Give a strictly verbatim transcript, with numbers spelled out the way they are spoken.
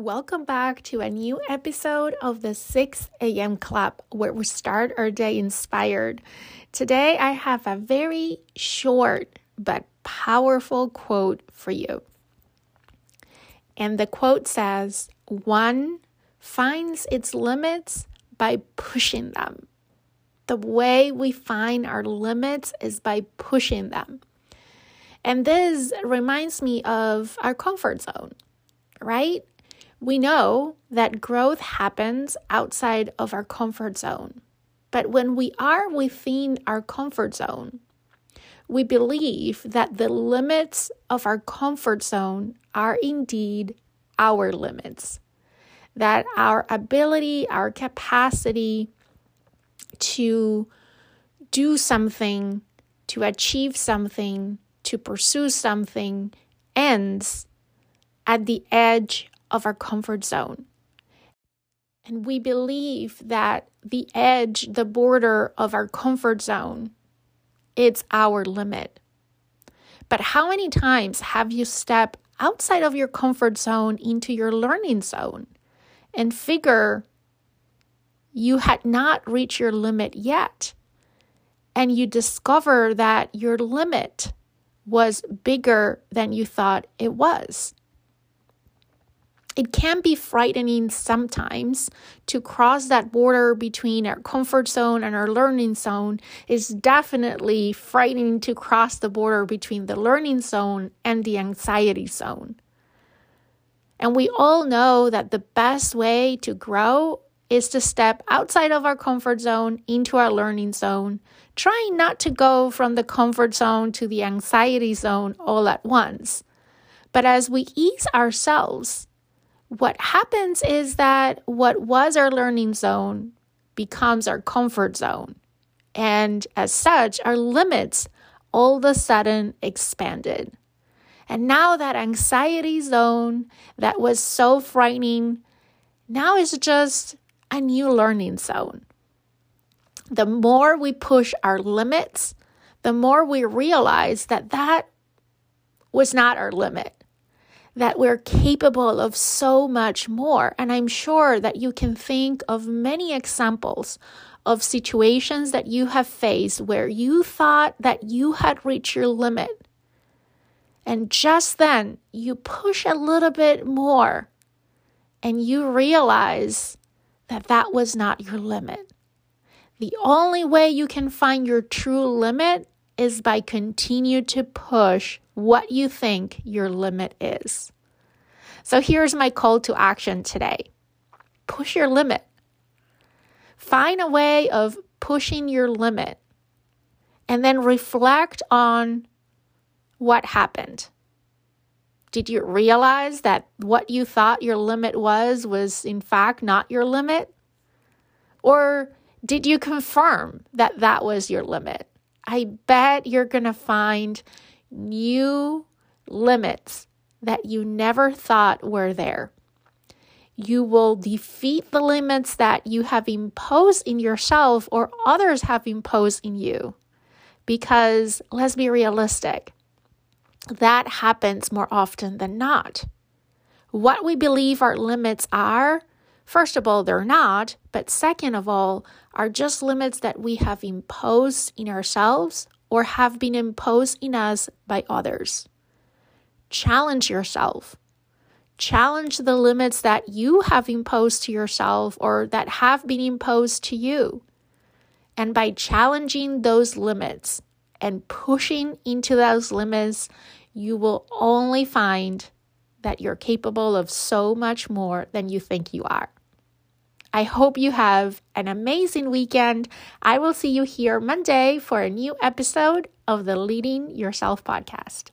Welcome back to a new episode of the six a.m. Club, where we start our day inspired. Today, I have a very short but powerful quote for you. And the quote says, "One finds its limits by pushing them." The way we find our limits is by pushing them. And this reminds me of our comfort zone, right? We know that growth happens outside of our comfort zone. But when we are within our comfort zone, we believe that the limits of our comfort zone are indeed our limits. That our ability, our capacity to do something, to achieve something, to pursue something ends at the edge of our comfort zone. And we believe that the edge, the border of our comfort zone, it's our limit. But how many times have you stepped outside of your comfort zone into your learning zone and figure you had not reached your limit yet? And you discover that your limit was bigger than you thought it was. It can be frightening sometimes to cross that border between our comfort zone and our learning zone. It's definitely frightening to cross the border between the learning zone and the anxiety zone. And we all know that the best way to grow is to step outside of our comfort zone into our learning zone, trying not to go from the comfort zone to the anxiety zone all at once. But as we ease ourselves, what happens is that what was our learning zone becomes our comfort zone. And as such, our limits all of a sudden expanded. And now that anxiety zone that was so frightening, now is just a new learning zone. The more we push our limits, the more we realize that that was not our limit. That we're capable of so much more. And I'm sure that you can think of many examples of situations that you have faced where you thought that you had reached your limit. And just then, you push a little bit more and you realize that that was not your limit. The only way you can find your true limit is by continue to push what you think your limit is. So here's my call to action today. Push your limit. Find a way of pushing your limit and then reflect on what happened. Did you realize that what you thought your limit was, was in fact not your limit? Or did you confirm that that was your limit? I bet you're going to find new limits that you never thought were there. You will defeat the limits that you have imposed in yourself or others have imposed in you. Because let's be realistic, that happens more often than not. What we believe our limits are, first of all, they're not, but second of all, are just limits that we have imposed in ourselves or have been imposed in us by others. Challenge yourself. Challenge the limits that you have imposed to yourself or that have been imposed to you. And by challenging those limits and pushing into those limits, you will only find that you're capable of so much more than you think you are. I hope you have an amazing weekend. I will see you here Monday for a new episode of the Leading Yourself podcast.